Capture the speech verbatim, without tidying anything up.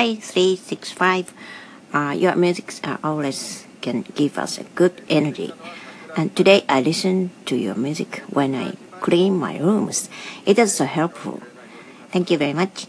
I three six five, uh, your music uh, always can give us a good energy. And today I listen to your music when I clean my rooms. It is so helpful. Thank you very much.